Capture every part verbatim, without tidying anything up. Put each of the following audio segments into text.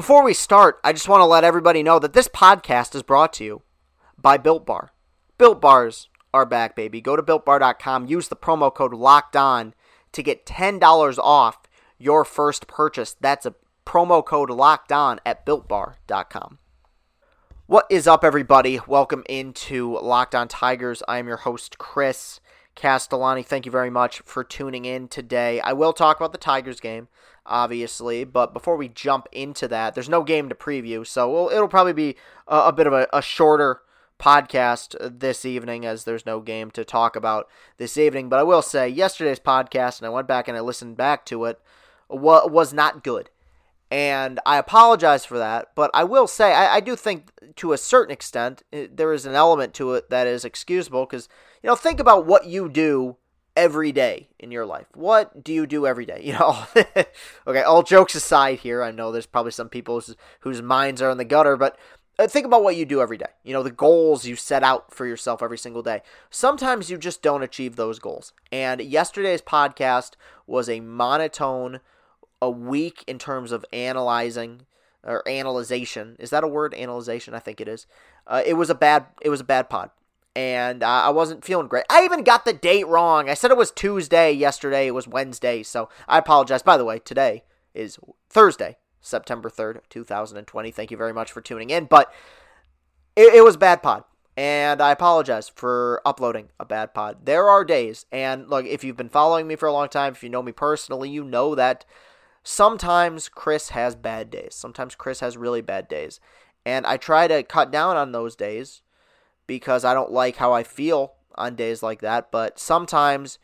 Before we start, I just want to let everybody know that this podcast is brought to you by Built Bar. Built Bars are back, baby. Go to built bar dot com, use the promo code LOCKEDON to get ten dollars off your first purchase. That's a promo code LOCKEDON at built bar dot com. What is up, everybody? Welcome into Locked On Tigers. I am your host, Chris Castellani. Thank you very much for tuning in today. I will talk about the Tigers game, obviously, but before we jump into that, there's no game to preview, so it'll probably be a bit of a, a shorter podcast this evening as there's no game to talk about this evening. But I will say yesterday's podcast, and I went back and I listened back to it, was not good. And I apologize for that, but I will say, I, I do think to a certain extent, it, there is an element to it that is excusable because, you know, think about what you do every day in your life. What do you do every day? You know, okay, all jokes aside here, I know there's probably some people whose, whose minds are in the gutter, but think about what you do every day. You know, the goals you set out for yourself every single day. Sometimes you just don't achieve those goals. And yesterday's podcast was a monotone a week in terms of analyzing or analyzation. Is that a word? Analyzation? I think it is. Uh, it was a bad, it was a bad pod and uh, I wasn't feeling great. I even got the date wrong. I said it was Tuesday yesterday. It was Wednesday. So I apologize. By the way, today is Thursday, September third, twenty twenty. Thank you very much for tuning in, but it, it was a bad pod. And I apologize for uploading a bad pod. There are days. And look, if you've been following me for a long time, if you know me personally, you know that sometimes Chris has bad days. Sometimes Chris has really bad days. And I try to cut down on those days because I don't like how I feel on days like that. But sometimes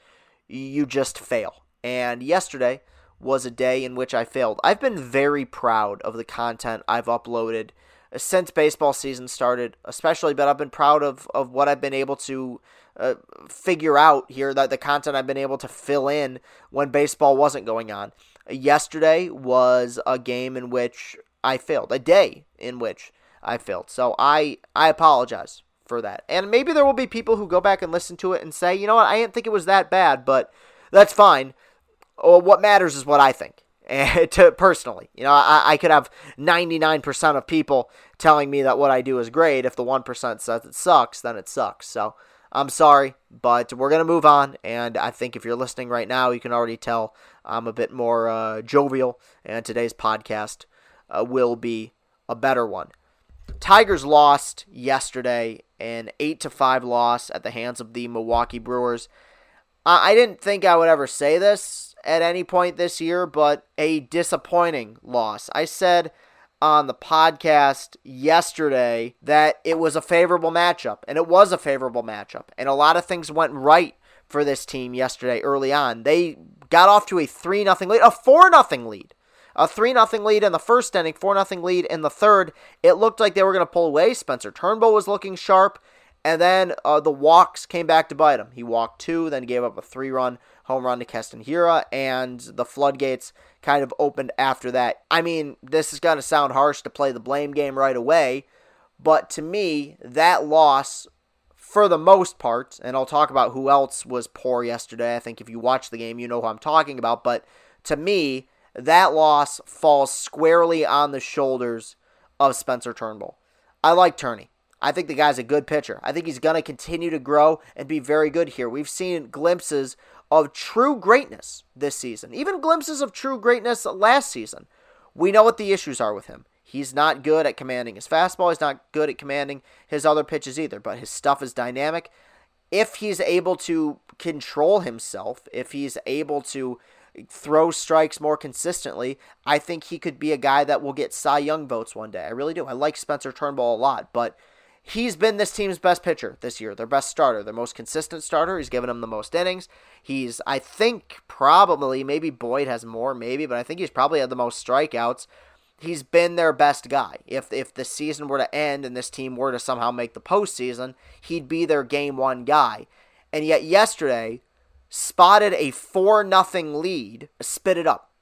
you just fail. And yesterday was a day in which I failed. I've been very proud of the content I've uploaded since baseball season started, especially, but I've been proud of, of what I've been able to uh, figure out here, that the content I've been able to fill in when baseball wasn't going on. Yesterday was a game in which I failed, a day in which I failed. So I, I apologize for that. And maybe there will be people who go back and listen to it and say, you know what, I didn't think it was that bad, but that's fine. Well, what matters is what I think. And to, personally, you know, I, I could have ninety-nine percent of people telling me that what I do is great. If the one percent says it sucks, then it sucks. So I'm sorry, but we're going to move on. And I think if you're listening right now, you can already tell I'm a bit more uh, jovial. And today's podcast uh, will be a better one. Tigers lost yesterday, an eight to five loss at the hands of the Milwaukee Brewers. Uh, I didn't think I would ever say this at any point this year, but a disappointing loss. I said on the podcast yesterday that it was a favorable matchup, and it was a favorable matchup, and a lot of things went right for this team yesterday early on. They got off to a three nothing lead, a four nothing lead, a three nothing lead in the first inning, four nothing lead in the third. It looked like they were going to pull away. Spencer Turnbull was looking sharp, and then uh, the walks came back to bite him. He walked two, then gave up a three-run home run to Keston Hira, and the floodgates kind of opened after that. I mean, this is going to sound harsh to play the blame game right away, but to me, that loss, for the most part, and I'll talk about who else was poor yesterday. I think if you watch the game, you know who I'm talking about, but to me, that loss falls squarely on the shoulders of Spencer Turnbull. I like Turney. I think the guy's a good pitcher. I think he's going to continue to grow and be very good here. We've seen glimpses of true greatness this season, even glimpses of true greatness last season. We know what the issues are with him. He's not good at commanding his fastball. He's not good at commanding his other pitches either, but his stuff is dynamic. If he's able to control himself, if he's able to throw strikes more consistently, I think he could be a guy that will get Cy Young votes one day. I really do. I like Spencer Turnbull a lot, but he's been this team's best pitcher this year, their best starter, their most consistent starter. He's given them the most innings. He's, I think, probably, maybe Boyd has more, maybe, but I think he's probably had the most strikeouts. He's been their best guy. If if the season were to end and this team were to somehow make the postseason, he'd be their game one guy. And yet yesterday, spotted a four nothing lead, spit it up,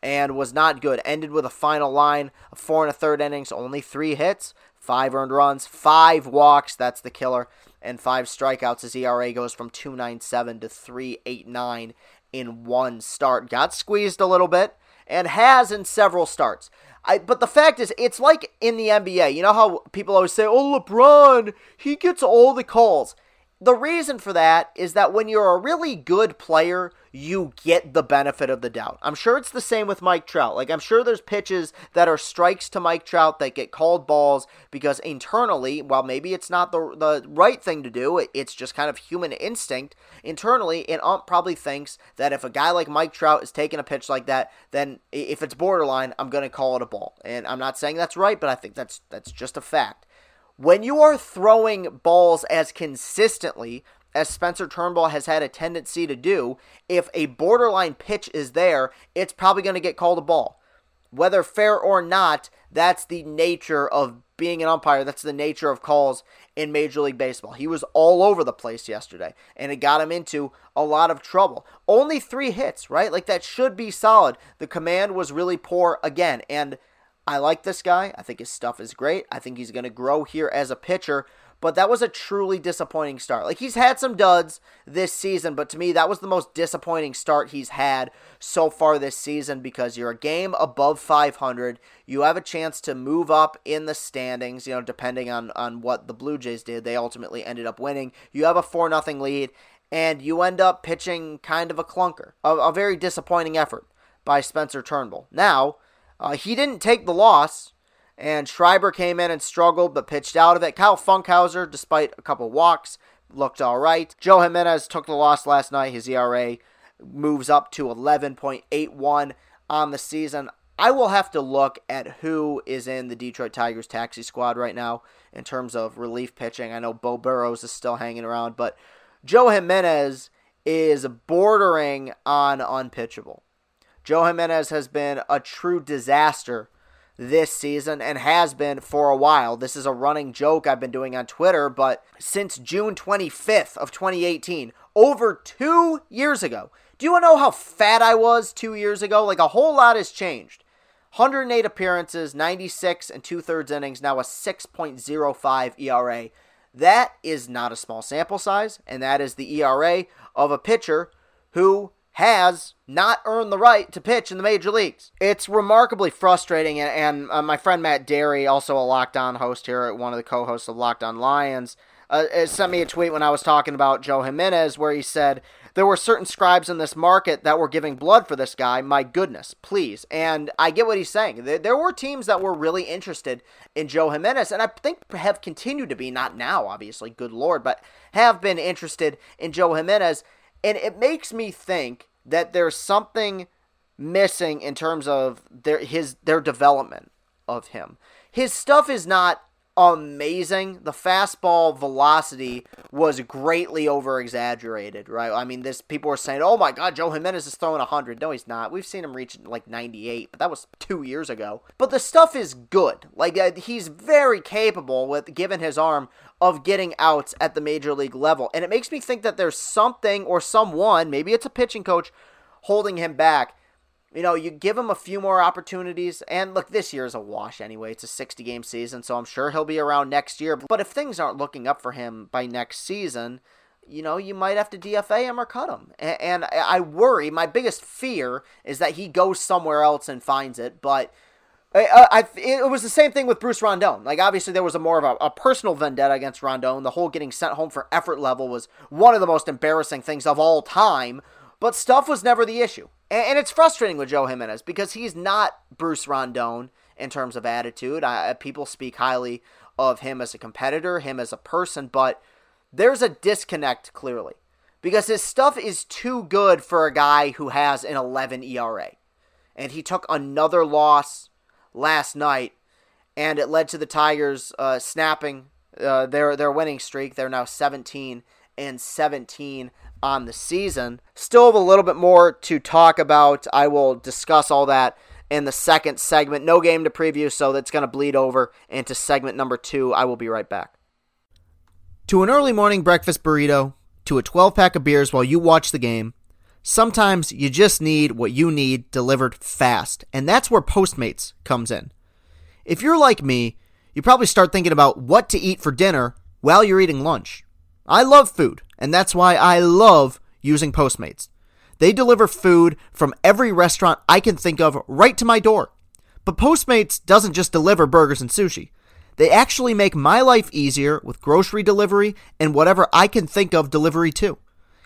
and was not good. Ended with a final line of four and a third innings, only three hits. Five earned runs, five walks, that's the killer, and five strikeouts. His E R A goes from two point nine seven to three point eight nine in one start. Got squeezed a little bit, and has in several starts. I, but the fact is, it's like in the N B A. You know how people always say, oh, LeBron, he gets all the calls. The reason for that is that when you're a really good player, you get the benefit of the doubt. I'm sure it's the same with Mike Trout. Like, I'm sure there's pitches that are strikes to Mike Trout that get called balls because internally, while maybe it's not the the right thing to do, it's just kind of human instinct. Internally, an ump probably thinks that if a guy like Mike Trout is taking a pitch like that, then if it's borderline, I'm going to call it a ball. And I'm not saying that's right, but I think that's that's just a fact. When you are throwing balls as consistently as Spencer Turnbull has had a tendency to do, if a borderline pitch is there, it's probably going to get called a ball. Whether fair or not, that's the nature of being an umpire. That's the nature of calls in Major League Baseball. He was all over the place yesterday, and it got him into a lot of trouble. Only three hits, right? Like, that should be solid. The command was really poor again, and I like this guy. I think his stuff is great. I think he's going to grow here as a pitcher, but that was a truly disappointing start. Like, he's had some duds this season, but to me, that was the most disappointing start he's had so far this season, because you're a game above five hundred. You have a chance to move up in the standings, you know, depending on, on what the Blue Jays did. They ultimately ended up winning. You have a four nothing lead, and you end up pitching kind of a clunker, a, a very disappointing effort by Spencer Turnbull. Now, Uh, he didn't take the loss, and Schreiber came in and struggled but pitched out of it. Kyle Funkhauser, despite a couple walks, looked all right. Joe Jimenez took the loss last night. His E R A moves up to eleven point eight one on the season. I will have to look at who is in the Detroit Tigers taxi squad right now in terms of relief pitching. I know Beau Burrows is still hanging around, but Joe Jimenez is bordering on unpitchable. Joe Jimenez has been a true disaster this season and has been for a while. This is a running joke I've been doing on Twitter, but since June twenty-fifth of twenty eighteen, over two years ago. Do you know how fat I was two years ago? Like, a whole lot has changed. one hundred eight appearances, ninety-six and two-thirds innings, now a six point oh five E R A. That is not a small sample size, and that is the E R A of a pitcher who has not earned the right to pitch in the major leagues. It's remarkably frustrating, and, and uh, my friend Matt Derry, also a Locked On host here, one of the co-hosts of Locked On Lions, uh, sent me a tweet when I was talking about Joe Jimenez where he said, there were certain scribes in this market that were giving blood for this guy. My goodness, please. And I get what he's saying. There, there were teams that were really interested in Joe Jimenez, and I think have continued to be, not now, obviously, good Lord, but have been interested in Joe Jimenez. And it makes me think that there's something missing in terms of their his their development of him. His stuff is not amazing. The fastball velocity was greatly over-exaggerated, right? I mean, this people were saying, oh my God, Joe Jimenez is throwing one hundred. No, he's not. We've seen him reach like ninety-eight, but that was two years ago. But the stuff is good. Like, uh, he's very capable, with given his arm, of getting outs at the major league level. And it makes me think that there's something or someone, maybe it's a pitching coach, holding him back. You know, you give him a few more opportunities, and look, this year is a wash anyway. It's a sixty-game season, so I'm sure he'll be around next year. But if things aren't looking up for him by next season, you know, you might have to D F A him or cut him. And I worry, my biggest fear is that he goes somewhere else and finds it, but I, I, it was the same thing with Bruce Rondon. Like, obviously, there was a more of a, a personal vendetta against Rondon. The whole getting sent home for effort level was one of the most embarrassing things of all time, but stuff was never the issue. And it's frustrating with Joe Jimenez because he's not Bruce Rondon in terms of attitude. I, people speak highly of him as a competitor, him as a person, but there's a disconnect clearly because his stuff is too good for a guy who has an eleven E R A. And he took another loss last night, and it led to the Tigers uh, snapping uh, their, their winning streak. They're now seventeen and seventeen on the season. Still have a little bit more to talk about. I will discuss all that in the second segment. No game to preview, so that's going to bleed over into segment number two. I will be right back. To an early morning breakfast burrito, to a twelve-pack of beers while you watch the game, sometimes you just need what you need delivered fast, and that's where Postmates comes in. If you're like me, you probably start thinking about what to eat for dinner while you're eating lunch. I love food, and that's why I love using Postmates. They deliver food from every restaurant I can think of right to my door. But Postmates doesn't just deliver burgers and sushi. They actually make my life easier with grocery delivery and whatever I can think of delivery too.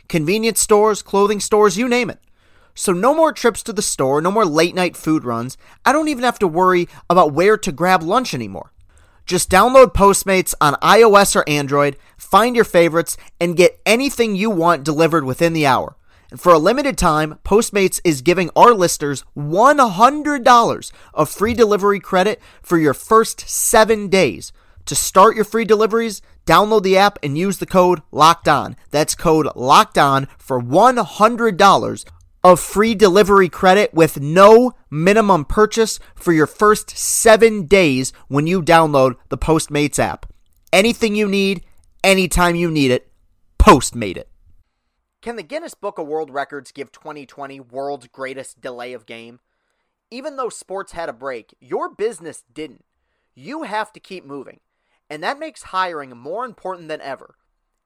Convenience stores, clothing stores, you name it. So no more trips to the store, no more late night food runs. I don't even have to worry about where to grab lunch anymore. Just download Postmates on iOS or Android, find your favorites, and get anything you want delivered within the hour. And for a limited time, Postmates is giving our listeners one hundred dollars of free delivery credit for your first seven days. To start your free deliveries, download the app and use the code LOCKEDON. That's code LOCKEDON for one hundred dollars of free delivery credit with no minimum purchase for your first seven days when you download the Postmates app. Anything you need, anytime you need it, Postmate it. Can the Guinness Book of World Records give twenty twenty world's greatest delay of game? Even though sports had a break, your business didn't. You have to keep moving, and that makes hiring more important than ever.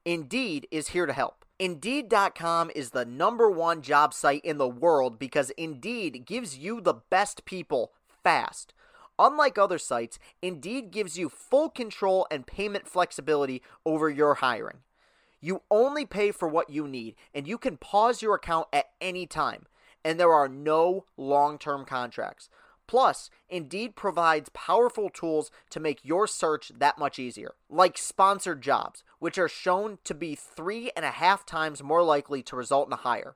Indeed is here to help. Indeed dot com is the number one job site in the world because Indeed gives you the best people fast. Unlike other sites, Indeed gives you full control and payment flexibility over your hiring. You only pay for what you need, and you can pause your account at any time, and there are no long-term contracts. Plus, Indeed provides powerful tools to make your search that much easier, like sponsored jobs, which are shown to be three and a half times more likely to result in a hire.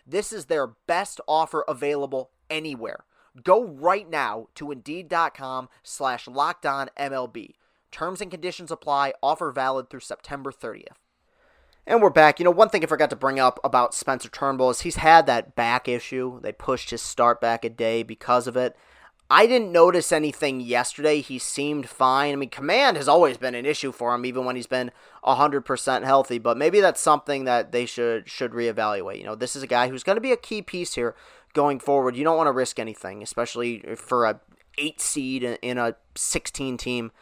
This is their best offer available anywhere. Go right now to Indeed.com slash LockedOnMLB. Terms and conditions apply. Offer valid through September thirtieth. And we're back. You know, one thing I forgot to bring up about Spencer Turnbull is he's had that back issue. They pushed his start back a day because of it. I didn't notice anything yesterday. He seemed fine. I mean, command has always been an issue for him, even when he's been one hundred percent healthy. But maybe that's something that they should should reevaluate. You know, this is a guy who's going to be a key piece here going forward. You don't want to risk anything, especially for a eight seed in a sixteen-team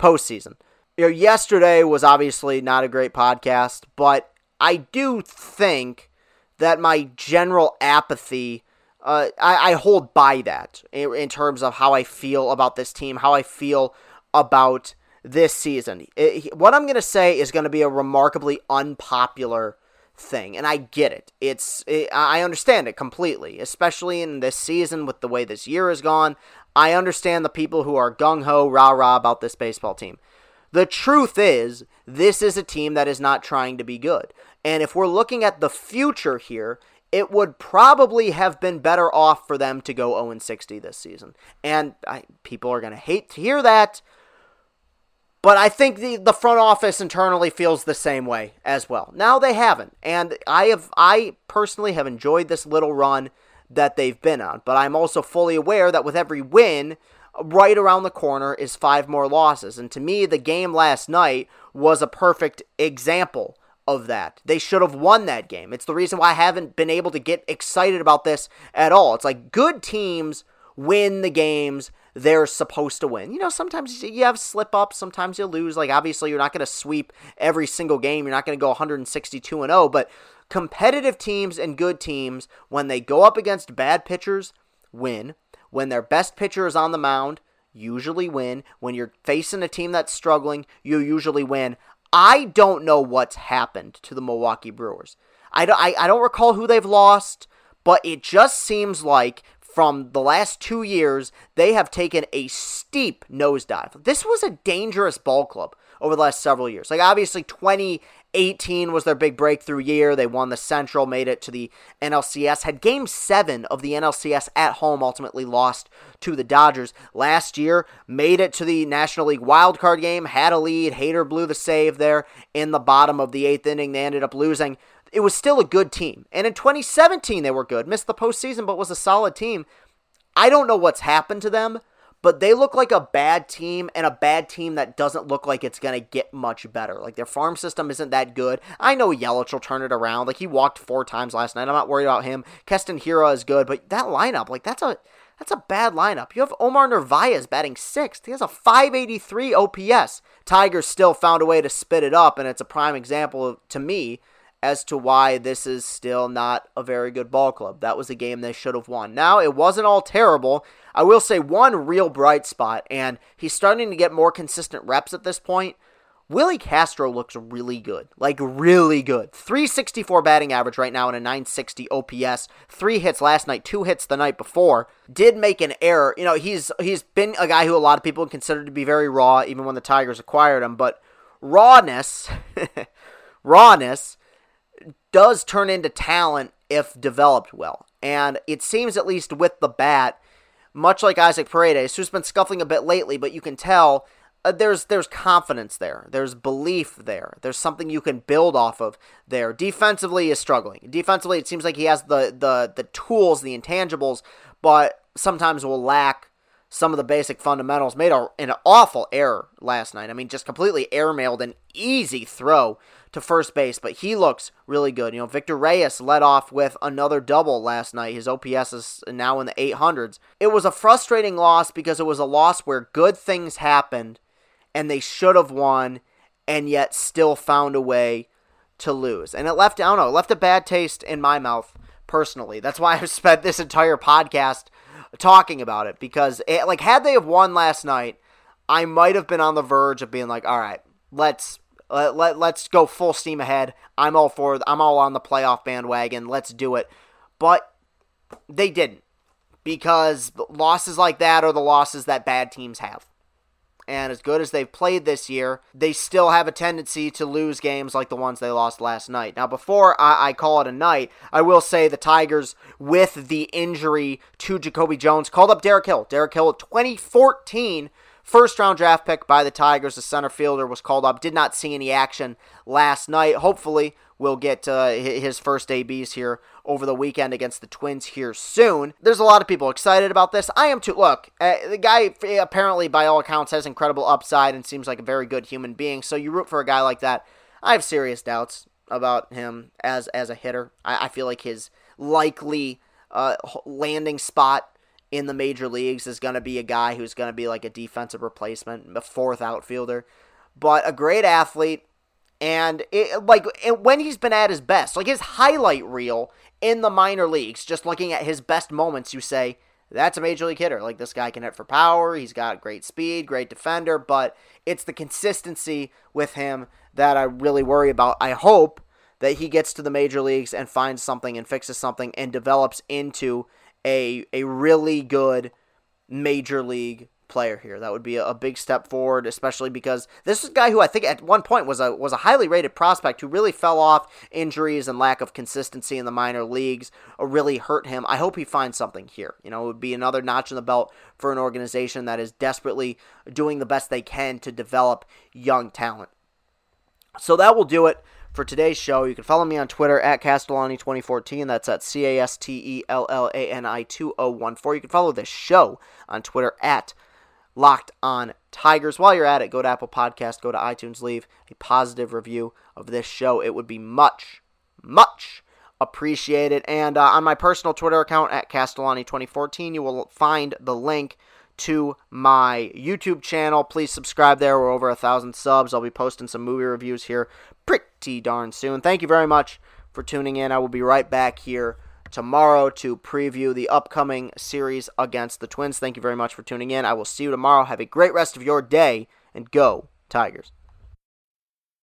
postseason. You know, yesterday was obviously not a great podcast, but I do think that my general apathy Uh, I, I hold by that in, in terms of how I feel about this team, how I feel about this season. It, it, what I'm going to say is going to be a remarkably unpopular thing, and I get it. It's it, I understand it completely, especially in this season with the way this year has gone. I understand the people who are gung-ho, rah-rah about this baseball team. The truth is, this is a team that is not trying to be good. And if we're looking at the future here, it would probably have been better off for them to go oh and sixty this season. And I, people are going to hate to hear that, but I think the, the front office internally feels the same way as well. Now they haven't, and I have I personally have enjoyed this little run that they've been on, but I'm also fully aware that with every win, right around the corner is five more losses. And to me, the game last night was a perfect example of that. They should have won that game. It's the reason why I haven't been able to get excited about this at all. It's like good teams win the games they're supposed to win. You know, sometimes you have slip-ups, sometimes you lose. Like, obviously, you're not going to sweep every single game. You're not going to go one hundred sixty-two and oh, but competitive teams and good teams, when they go up against bad pitchers, win. When their best pitcher is on the mound, usually win. When you're facing a team that's struggling, you usually win. I don't know what's happened to the Milwaukee Brewers. I don't, I, I don't recall who they've lost, but it just seems like from the last two years, they have taken a steep nosedive. This was a dangerous ball club over the last several years. Like, obviously, twenty eighteen was their big breakthrough year. They won the Central, made it to the N L C S, had game seven of the N L C S at home, ultimately lost to the Dodgers. Last year, made it to the National League wildcard game, had a lead. Hader blew the save there in the bottom of the eighth inning. They ended up losing. it was still a good team. And in twenty seventeen, they were good. Missed the postseason, but was a solid team. I don't know what's happened to them, but they look like a bad team, and a bad team that doesn't look like it's going to get much better. Like, their farm system isn't that good. I know Yelich will turn it around. Like, he walked four times last night. I'm not worried about him. Keston Hira is good, but that lineup, like, that's a that's a bad lineup. You have Omar Narvaez batting sixth. He has a five eighty-three O P S. Tigers still found a way to spit it up, and it's a prime example of, to me as to why this is still not a very good ball club. That was a game they should have won. Now, it wasn't all terrible. I will say one real bright spot, and he's starting to get more consistent reps at this point. Willie Castro looks really good, like really good. three sixty-four batting average right now and a nine sixty O P S. Three hits last night, two hits the night before. Did make an error. You know, he's he's been a guy who a lot of people consider to be very raw, even when the Tigers acquired him. But rawness, rawness does turn into talent if developed well. And it seems, at least with the bat, much like Isaac Paredes, who's been scuffling a bit lately, but you can tell uh, there's there's confidence there. There's belief there. There's something you can build off of there. Defensively, he is struggling. Defensively, it seems like he has the, the, the tools, the intangibles, but sometimes will lack some of the basic fundamentals. Made a, an awful error last night. I mean, just completely airmailed an easy throw to first base, but he looks really good. You know, Victor Reyes led off with another double last night. His O P S is now in the eight hundreds. It was a frustrating loss because it was a loss where good things happened and they should have won and yet still found a way to lose. And it left, I don't know, it left a bad taste in my mouth personally. That's why I've spent this entire podcast talking about it, because it, like, had they have won last night, I might have been on the verge of being like, all right, let's Let, let, let's go full steam ahead. I'm all for I'm all on the playoff bandwagon. Let's do it. But they didn't, because losses like that are the losses that bad teams have. And as good as they've played this year, they still have a tendency to lose games like the ones they lost last night. Now, before I, I call it a night, I will say the Tigers, with the injury to Jacoby Jones, called up Derek Hill. Derek Hill, twenty fourteen first-round draft pick by the Tigers, the center fielder, was called up. Did not see any action last night. Hopefully, we'll get uh, his first A Bs here over the weekend against the Twins here soon. There's a lot of people excited about this. I am too. Look, uh, the guy apparently, by all accounts, has incredible upside and seems like a very good human being, so you root for a guy like that. I have serious doubts about him as, as a hitter. I, I feel like his likely uh, landing spot in the major leagues is going to be a guy who's going to be like a defensive replacement, a fourth outfielder, but a great athlete. And it, like it, when he's been at his best, like his highlight reel in the minor leagues, just looking at his best moments, you say, that's a major league hitter. Like, this guy can hit for power. He's got great speed, great defender, but it's the consistency with him that I really worry about. I hope that he gets to the major leagues and finds something and fixes something and develops into A, a really good major league player here. That would be a, a big step forward, especially because this is a guy who I think at one point was a was a highly rated prospect who really fell off. Injuries and lack of consistency in the minor leagues really hurt him. I hope he finds something here. You know, it would be another notch in the belt for an organization that is desperately doing the best they can to develop young talent. So that will do it for today's show. You can follow me on Twitter at Castellani twenty fourteen. That's at C A S T E L L A N I two oh one four. You can follow this show on Twitter at Locked On Tigers. While you're at it, go to Apple Podcasts, go to iTunes, leave a positive review of this show. It would be much, much appreciated. And uh, on my personal Twitter account at Castellani twenty fourteen, you will find the link to my YouTube channel. Please subscribe there. We're over a thousand subs. I'll be posting some movie reviews here pretty darn soon. Thank you very much for tuning in. I will be right back here tomorrow to preview the upcoming series against the Twins. Thank you very much for tuning in. I will see you tomorrow. Have a great rest of your day, and go Tigers.